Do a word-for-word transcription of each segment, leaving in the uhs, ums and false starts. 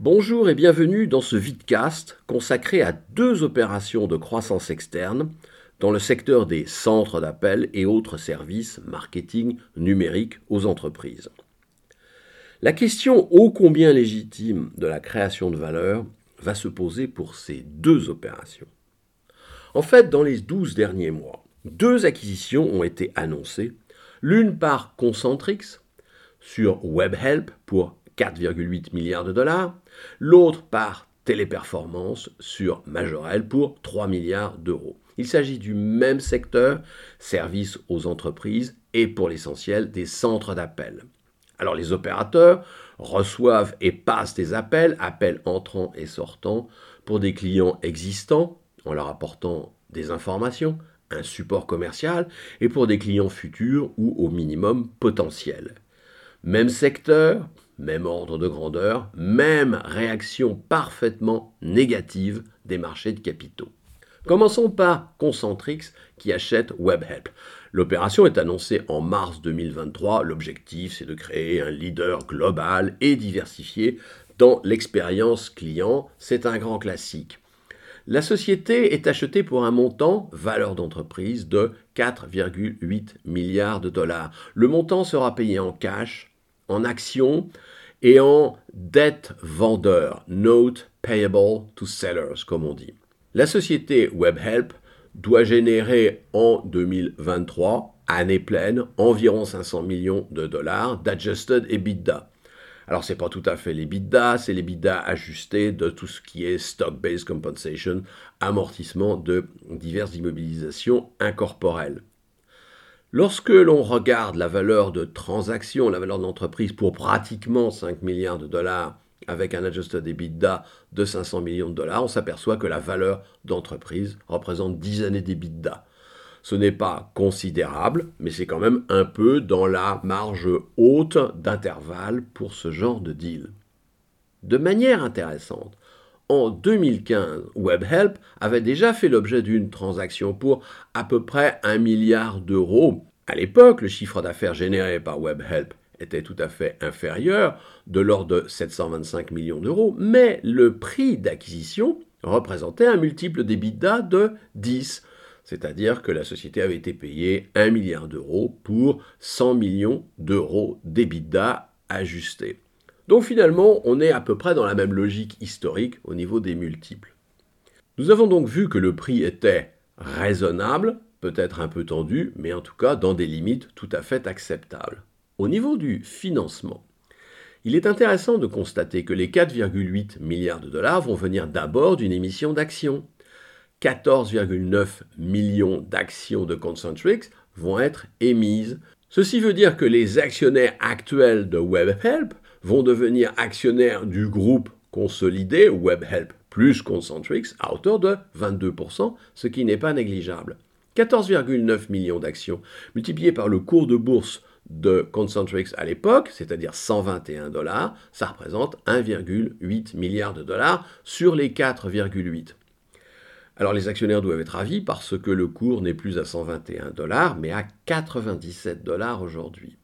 Bonjour et bienvenue dans ce vidcast consacré à deux opérations de croissance externe dans le secteur des centres d'appel et autres services marketing numérique aux entreprises. La question ô combien légitime de la création de valeur va se poser pour ces deux opérations. En fait, dans les douze derniers mois, deux acquisitions ont été annoncées, l'une par Concentrix sur WebHelp pour quatre virgule huit milliards de dollars, l'autre par Téléperformance sur Majorel pour trois milliards d'euros. Il s'agit du même secteur, services aux entreprises et pour l'essentiel des centres d'appel. Alors les opérateurs reçoivent et passent des appels, appels entrants et sortants, pour des clients existants en leur apportant des informations, un support commercial et pour des clients futurs ou au minimum potentiels. Même secteur, même ordre de grandeur, même réaction parfaitement négative des marchés de capitaux. Commençons par Concentrix qui achète WebHelp. L'opération est annoncée en mars deux mille vingt-trois. L'objectif, c'est de créer un leader global et diversifié dans l'expérience client. C'est un grand classique. La société est achetée pour un montant, valeur d'entreprise, de quatre virgule huit milliards de dollars. Le montant sera payé en cash, en actions et en dette vendeur, note payable to sellers, comme on dit. La société WebHelp doit générer en deux mille vingt-trois, année pleine, environ cinq cents millions de dollars d'adjusted EBITDA. Alors, ce n'est pas tout à fait l'EBITDA, c'est l'EBITDA ajusté de tout ce qui est stock-based compensation, amortissement de diverses immobilisations incorporelles. Lorsque l'on regarde la valeur de transaction, la valeur d'entreprise pour pratiquement cinq milliards de dollars avec un adjusted EBITDA de cinq cents millions de dollars, on s'aperçoit que la valeur d'entreprise représente dix années d'EBITDA. Ce n'est pas considérable, mais c'est quand même un peu dans la marge haute d'intervalle pour ce genre de deal. De manière intéressante, en deux mille quinze, WebHelp avait déjà fait l'objet d'une transaction pour à peu près un milliard d'euros. À l'époque, le chiffre d'affaires généré par WebHelp était tout à fait inférieur, de l'ordre de sept cent vingt-cinq millions d'euros, mais le prix d'acquisition représentait un multiple d'EBITDA de dix. C'est-à-dire que la société avait été payée un milliard d'euros pour cent millions d'euros d'EBITDA ajustés. Donc finalement, on est à peu près dans la même logique historique au niveau des multiples. Nous avons donc vu que le prix était raisonnable, peut-être un peu tendu, mais en tout cas dans des limites tout à fait acceptables. Au niveau du financement, il est intéressant de constater que les quatre virgule huit milliards de dollars vont venir d'abord d'une émission d'actions. quatorze virgule neuf millions d'actions de Concentrix vont être émises. Ceci veut dire que les actionnaires actuels de WebHelp vont devenir actionnaires du groupe consolidé WebHelp plus Concentrix à hauteur de vingt-deux pour cent, ce qui n'est pas négligeable. quatorze virgule neuf millions d'actions multiplié par le cours de bourse de Concentrix à l'époque, c'est-à-dire cent vingt et un dollars, ça représente un virgule huit milliard de dollars sur les quatre virgule huit. Alors les actionnaires doivent être ravis parce que le cours n'est plus à cent vingt et un dollars mais à quatre-vingt-dix-sept dollars aujourd'hui.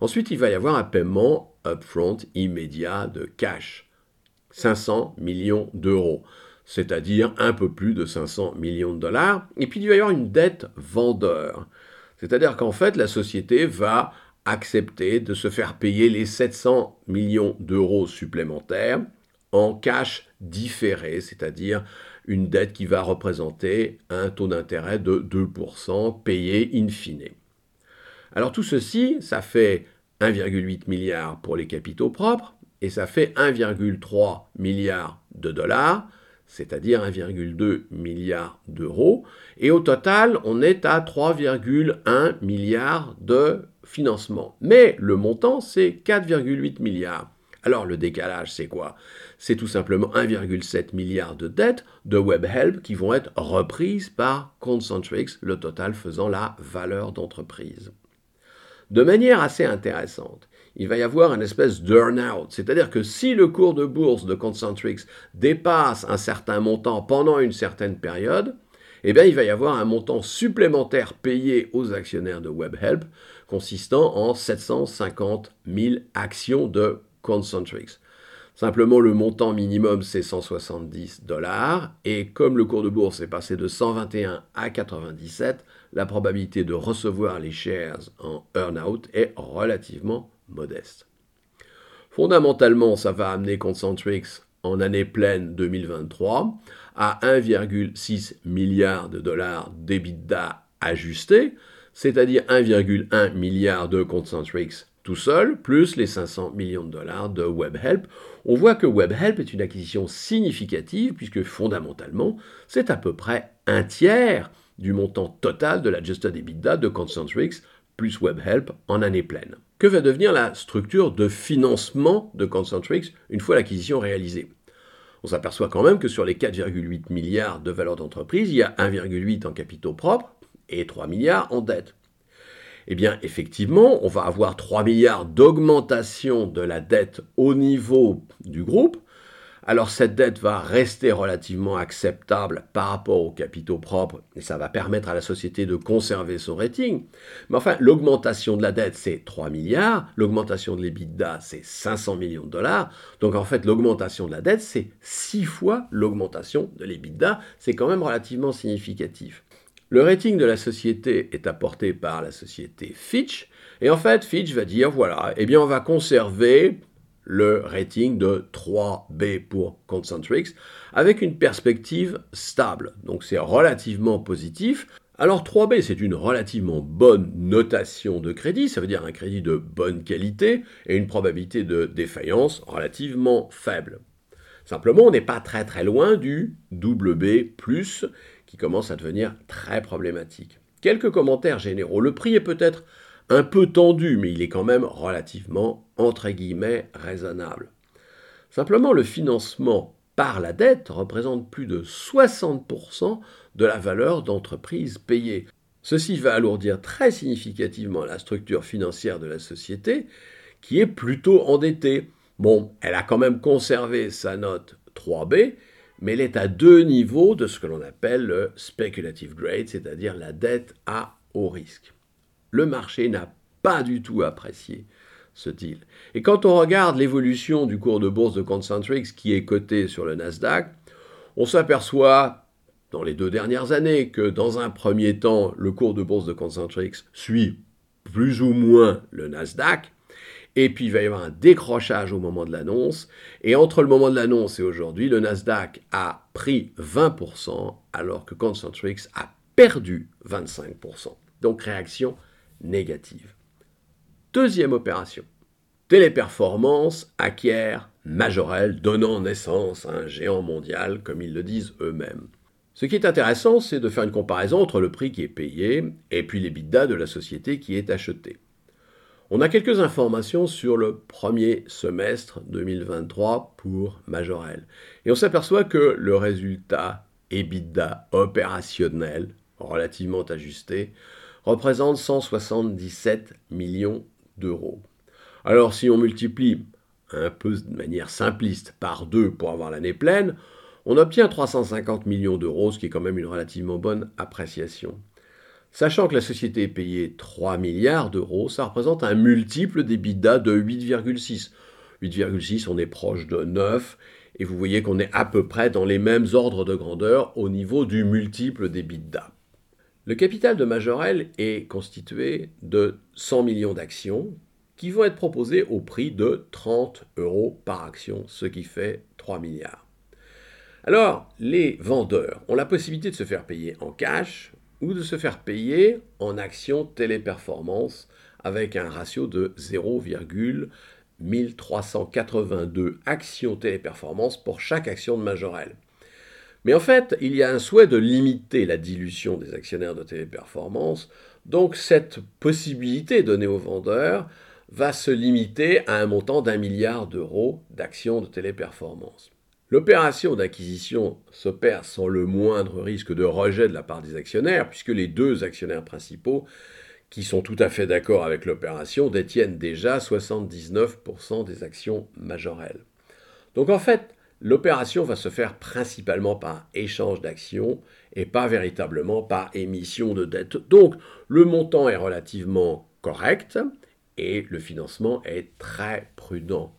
Ensuite, il va y avoir un paiement upfront immédiat de cash, cinq cents millions d'euros, c'est-à-dire un peu plus de cinq cents millions de dollars. Et puis il va y avoir une dette vendeur, c'est-à-dire qu'en fait la société va accepter de se faire payer les sept cents millions d'euros supplémentaires en cash différé, c'est-à-dire une dette qui va représenter un taux d'intérêt de deux pour cent payé in fine. Alors tout ceci, ça fait un virgule huit milliard pour les capitaux propres et ça fait un virgule trois milliard de dollars, c'est-à-dire un virgule deux milliard d'euros. Et au total, on est à trois virgule un milliard de financement. Mais le montant, c'est quatre virgule huit milliards. Alors le décalage, c'est quoi? C'est tout simplement un virgule sept milliard de dettes de WebHelp qui vont être reprises par Concentrix, le total faisant la valeur d'entreprise. De manière assez intéressante, il va y avoir une espèce d'earn-out, c'est-à-dire que si le cours de bourse de Concentrix dépasse un certain montant pendant une certaine période, eh bien, il va y avoir un montant supplémentaire payé aux actionnaires de WebHelp consistant en sept cent cinquante mille actions de Concentrix. Simplement, le montant minimum, c'est cent soixante-dix dollars. Et comme le cours de bourse est passé de cent vingt et un à quatre-vingt-dix-sept, la probabilité de recevoir les shares en earn-out est relativement modeste. Fondamentalement, ça va amener Concentrix en année pleine deux mille vingt-trois à un virgule six milliard de dollars d'EBITDA ajusté, c'est-à-dire un virgule un milliard de Concentrix tout seul, plus les cinq cents millions de dollars de WebHelp. On voit que WebHelp est une acquisition significative puisque fondamentalement, c'est à peu près un tiers du montant total de l'adjusted EBITDA de Concentrix plus WebHelp en année pleine. Que va devenir la structure de financement de Concentrix une fois l'acquisition réalisée? On s'aperçoit quand même que sur les quatre virgule huit milliards de valeur d'entreprise, il y a un virgule huit en capitaux propres et trois milliards en dette. Eh bien, effectivement, on va avoir trois milliards d'augmentation de la dette au niveau du groupe. Alors, cette dette va rester relativement acceptable par rapport aux capitaux propres et ça va permettre à la société de conserver son rating. Mais enfin, l'augmentation de la dette, c'est trois milliards. L'augmentation de l'EBITDA, c'est cinq cents millions de dollars. Donc, en fait, l'augmentation de la dette, c'est six fois l'augmentation de l'EBITDA. C'est quand même relativement significatif. Le rating de la société est apporté par la société Fitch. Et en fait, Fitch va dire, voilà, eh bien, on va conserver le rating de trois B pour Concentrix, avec une perspective stable. Donc c'est relativement positif. Alors trois B, c'est une relativement bonne notation de crédit, ça veut dire un crédit de bonne qualité et une probabilité de défaillance relativement faible. Simplement, on n'est pas très très loin du double B plus, qui commence à devenir très problématique. Quelques commentaires généraux. Le prix est peut-être un peu tendu, mais il est quand même relativement, entre guillemets, raisonnable. Simplement, le financement par la dette représente plus de soixante pour cent de la valeur d'entreprise payée. Ceci va alourdir très significativement la structure financière de la société, qui est plutôt endettée. Bon, elle a quand même conservé sa note trois B, mais elle est à deux niveaux de ce que l'on appelle le speculative grade, c'est-à-dire la dette à haut risque. Le marché n'a pas du tout apprécié ce deal. Et quand on regarde l'évolution du cours de bourse de Concentrix qui est coté sur le Nasdaq, on s'aperçoit dans les deux dernières années que dans un premier temps, le cours de bourse de Concentrix suit plus ou moins le Nasdaq. Et puis il va y avoir un décrochage au moment de l'annonce. Et entre le moment de l'annonce et aujourd'hui, le Nasdaq a pris vingt pour cent alors que Concentrix a perdu vingt-cinq pour cent. Donc réaction négative. Deuxième opération. Téléperformance acquiert Majorel, donnant naissance à un géant mondial, comme ils le disent eux-mêmes. Ce qui est intéressant, c'est de faire une comparaison entre le prix qui est payé et puis l'EBITDA de la société qui est achetée. On a quelques informations sur le premier semestre deux mille vingt-trois pour Majorel. Et on s'aperçoit que le résultat EBITDA opérationnel, relativement ajusté, représente cent soixante-dix-sept millions d'euros. Alors si on multiplie un peu de manière simpliste par deux pour avoir l'année pleine, on obtient trois cent cinquante millions d'euros, ce qui est quand même une relativement bonne appréciation. Sachant que la société est payée trois milliards d'euros, ça représente un multiple d'EBITDA de huit virgule six. huit virgule six, on est proche de neuf, et vous voyez qu'on est à peu près dans les mêmes ordres de grandeur au niveau du multiple d'EBITDA. Le capital de Majorel est constitué de cent millions d'actions qui vont être proposées au prix de trente euros par action, ce qui fait trois milliards. Alors, les vendeurs ont la possibilité de se faire payer en cash ou de se faire payer en actions Téléperformance avec un ratio de zéro virgule mille trois cent quatre-vingt-deux actions Téléperformance pour chaque action de Majorel. Mais en fait, il y a un souhait de limiter la dilution des actionnaires de Téléperformance, donc cette possibilité donnée aux vendeurs va se limiter à un montant d'un milliard d'euros d'actions de Téléperformance. L'opération d'acquisition s'opère sans le moindre risque de rejet de la part des actionnaires, puisque les deux actionnaires principaux, qui sont tout à fait d'accord avec l'opération, détiennent déjà soixante-dix-neuf pour cent des actions Majorel. Donc en fait, l'opération va se faire principalement par échange d'actions et pas véritablement par émission de dette. Donc, le montant est relativement correct et le financement est très prudent.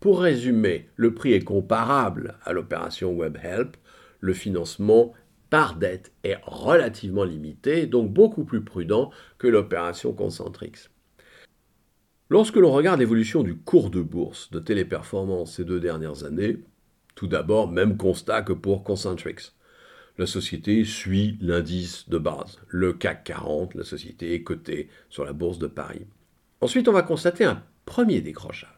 Pour résumer, le prix est comparable à l'opération WebHelp. Le financement par dette est relativement limité, donc beaucoup plus prudent que l'opération Concentrix. Lorsque l'on regarde l'évolution du cours de bourse de Téléperformance ces deux dernières années, tout d'abord, même constat que pour Concentrix. La société suit l'indice de base, le C A C quarante, la société est cotée sur la bourse de Paris. Ensuite, on va constater un premier décrochage.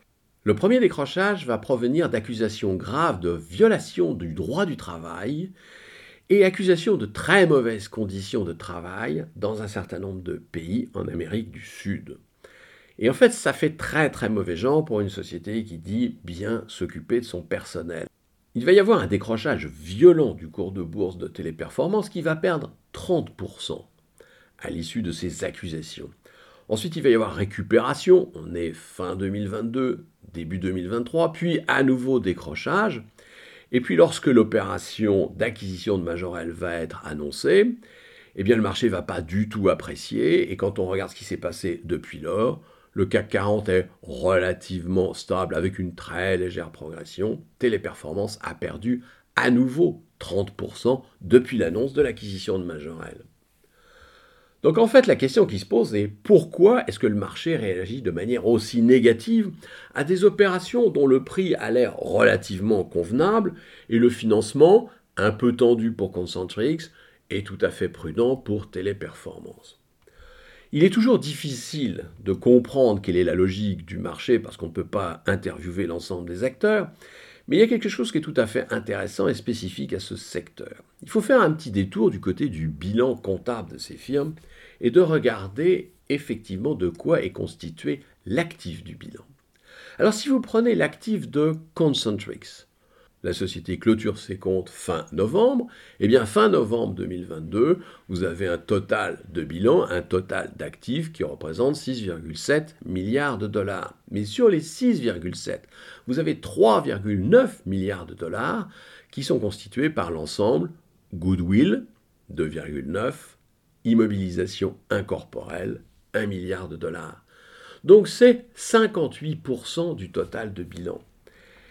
Le premier décrochage va provenir d'accusations graves de violation du droit du travail et accusations de très mauvaises conditions de travail dans un certain nombre de pays en Amérique du Sud. Et en fait, ça fait très très mauvais genre pour une société qui dit bien s'occuper de son personnel. Il va y avoir un décrochage violent du cours de bourse de Téléperformance qui va perdre trente pour cent à l'issue de ces accusations. Ensuite, il va y avoir récupération, on est fin deux mille vingt-deux, début deux mille vingt-trois, puis à nouveau décrochage. Et puis lorsque l'opération d'acquisition de Majorel va être annoncée, eh bien le marché ne va pas du tout apprécier. Et quand on regarde ce qui s'est passé depuis lors, le C A C quarante est relativement stable avec une très légère progression. Téléperformance a perdu à nouveau trente pour cent depuis l'annonce de l'acquisition de Majorel. Donc en fait, la question qui se pose est pourquoi est-ce que le marché réagit de manière aussi négative à des opérations dont le prix a l'air relativement convenable et le financement, un peu tendu pour Concentrix, est tout à fait prudent pour Téléperformance. Il est toujours difficile de comprendre quelle est la logique du marché parce qu'on ne peut pas interviewer l'ensemble des acteurs, mais il y a quelque chose qui est tout à fait intéressant et spécifique à ce secteur. Il faut faire un petit détour du côté du bilan comptable de ces firmes et de regarder effectivement de quoi est constitué l'actif du bilan. Alors si vous prenez l'actif de Concentrix, la société clôture ses comptes fin novembre, et bien fin novembre deux mille vingt-deux, vous avez un total de bilan, un total d'actifs qui représente six virgule sept milliards de dollars. Mais sur les six virgule sept, vous avez trois virgule neuf milliards de dollars qui sont constitués par l'ensemble goodwill, deux virgule neuf, immobilisation incorporelle, un milliard de dollars. Donc c'est cinquante-huit pour cent du total de bilan.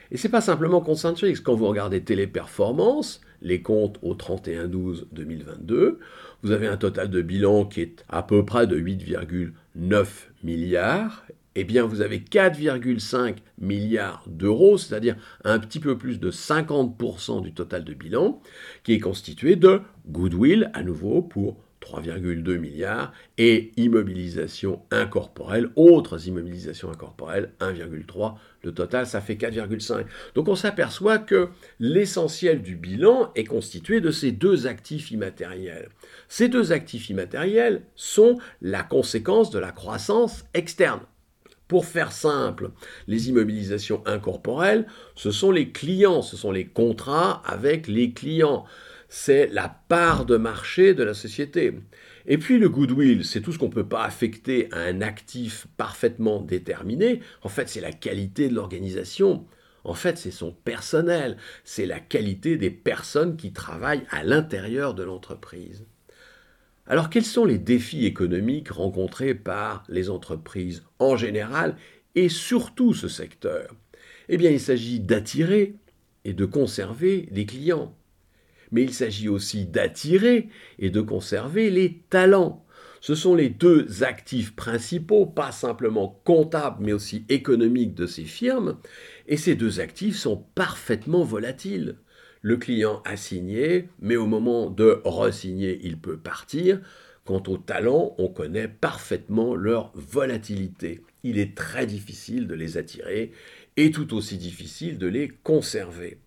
Et ce n'est pas simplement Concentrix. Quand vous regardez Téléperformance, les comptes au trente et un douze deux mille vingt-deux, vous avez un total de bilan qui est à peu près de huit virgule neuf milliards. Eh bien, vous avez quatre virgule cinq milliards d'euros, c'est-à-dire un petit peu plus de cinquante pour cent du total de bilan, qui est constitué de goodwill, à nouveau pour trois virgule deux milliards, et immobilisation incorporelle, autres immobilisations incorporelles, un virgule trois. Le total, ça fait quatre virgule cinq. Donc on s'aperçoit que l'essentiel du bilan est constitué de ces deux actifs immatériels. Ces deux actifs immatériels sont la conséquence de la croissance externe. Pour faire simple, les immobilisations incorporelles, ce sont les clients, ce sont les contrats avec les clients. C'est la part de marché de la société. Et puis le goodwill, c'est tout ce qu'on ne peut pas affecter à un actif parfaitement déterminé. En fait, c'est la qualité de l'organisation. En fait, c'est son personnel. C'est la qualité des personnes qui travaillent à l'intérieur de l'entreprise. Alors, quels sont les défis économiques rencontrés par les entreprises en général et surtout ce secteur ? Eh bien, il s'agit d'attirer et de conserver les clients. Mais il s'agit aussi d'attirer et de conserver les talents. Ce sont les deux actifs principaux, pas simplement comptables, mais aussi économiques de ces firmes. Et ces deux actifs sont parfaitement volatiles. Le client a signé, mais au moment de re-signer, il peut partir. Quant aux talents, on connaît parfaitement leur volatilité. Il est très difficile de les attirer et tout aussi difficile de les conserver.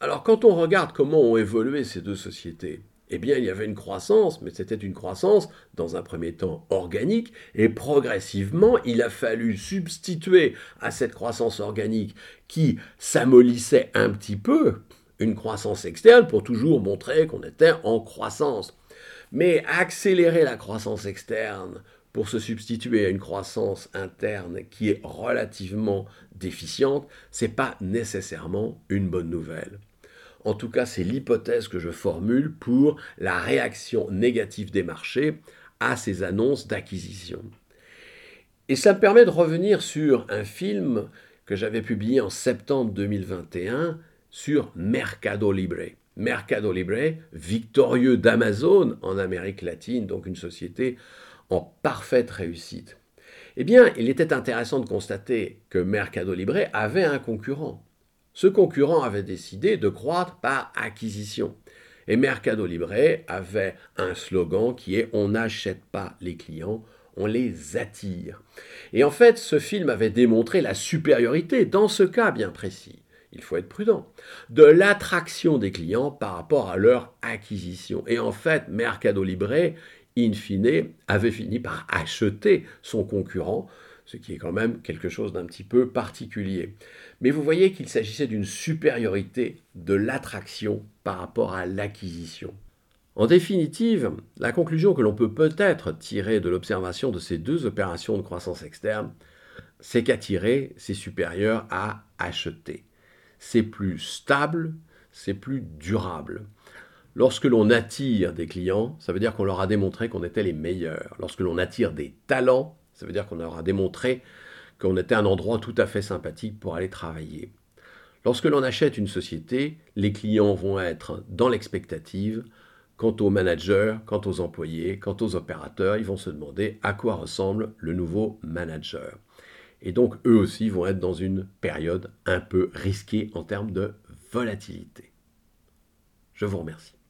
Alors quand on regarde comment ont évolué ces deux sociétés, eh bien il y avait une croissance, mais c'était une croissance dans un premier temps organique, et progressivement il a fallu substituer à cette croissance organique qui s'amollissait un petit peu, une croissance externe pour toujours montrer qu'on était en croissance. Mais accélérer la croissance externe pour se substituer à une croissance interne qui est relativement déficiente, ce n'est pas nécessairement une bonne nouvelle. En tout cas, c'est l'hypothèse que je formule pour la réaction négative des marchés à ces annonces d'acquisition. Et ça me permet de revenir sur un film que j'avais publié en septembre deux mille vingt et un sur Mercado Libre. Mercado Libre, victorieux d'Amazon en Amérique latine, donc une société en parfaite réussite. Eh bien, il était intéressant de constater que Mercado Libre avait un concurrent. Ce concurrent avait décidé de croître par acquisition. Et Mercado Libre avait un slogan qui est « On n'achète pas les clients, on les attire ». Et en fait, ce film avait démontré la supériorité, dans ce cas bien précis, il faut être prudent, de l'attraction des clients par rapport à leur acquisition. Et en fait, Mercado Libre, in fine, avait fini par acheter son concurrent, ce qui est quand même quelque chose d'un petit peu particulier. Mais vous voyez qu'il s'agissait d'une supériorité de l'attraction par rapport à l'acquisition. En définitive, la conclusion que l'on peut peut-être tirer de l'observation de ces deux opérations de croissance externe, c'est qu'attirer, c'est supérieur à acheter. C'est plus stable, c'est plus durable. Lorsque l'on attire des clients, ça veut dire qu'on leur a démontré qu'on était les meilleurs. Lorsque l'on attire des talents, ça veut dire qu'on aura démontré qu'on était un endroit tout à fait sympathique pour aller travailler. Lorsque l'on achète une société, les clients vont être dans l'expectative. Quant aux managers, quant aux employés, quant aux opérateurs, ils vont se demander à quoi ressemble le nouveau manager. Et donc, eux aussi vont être dans une période un peu risquée en termes de volatilité. Je vous remercie.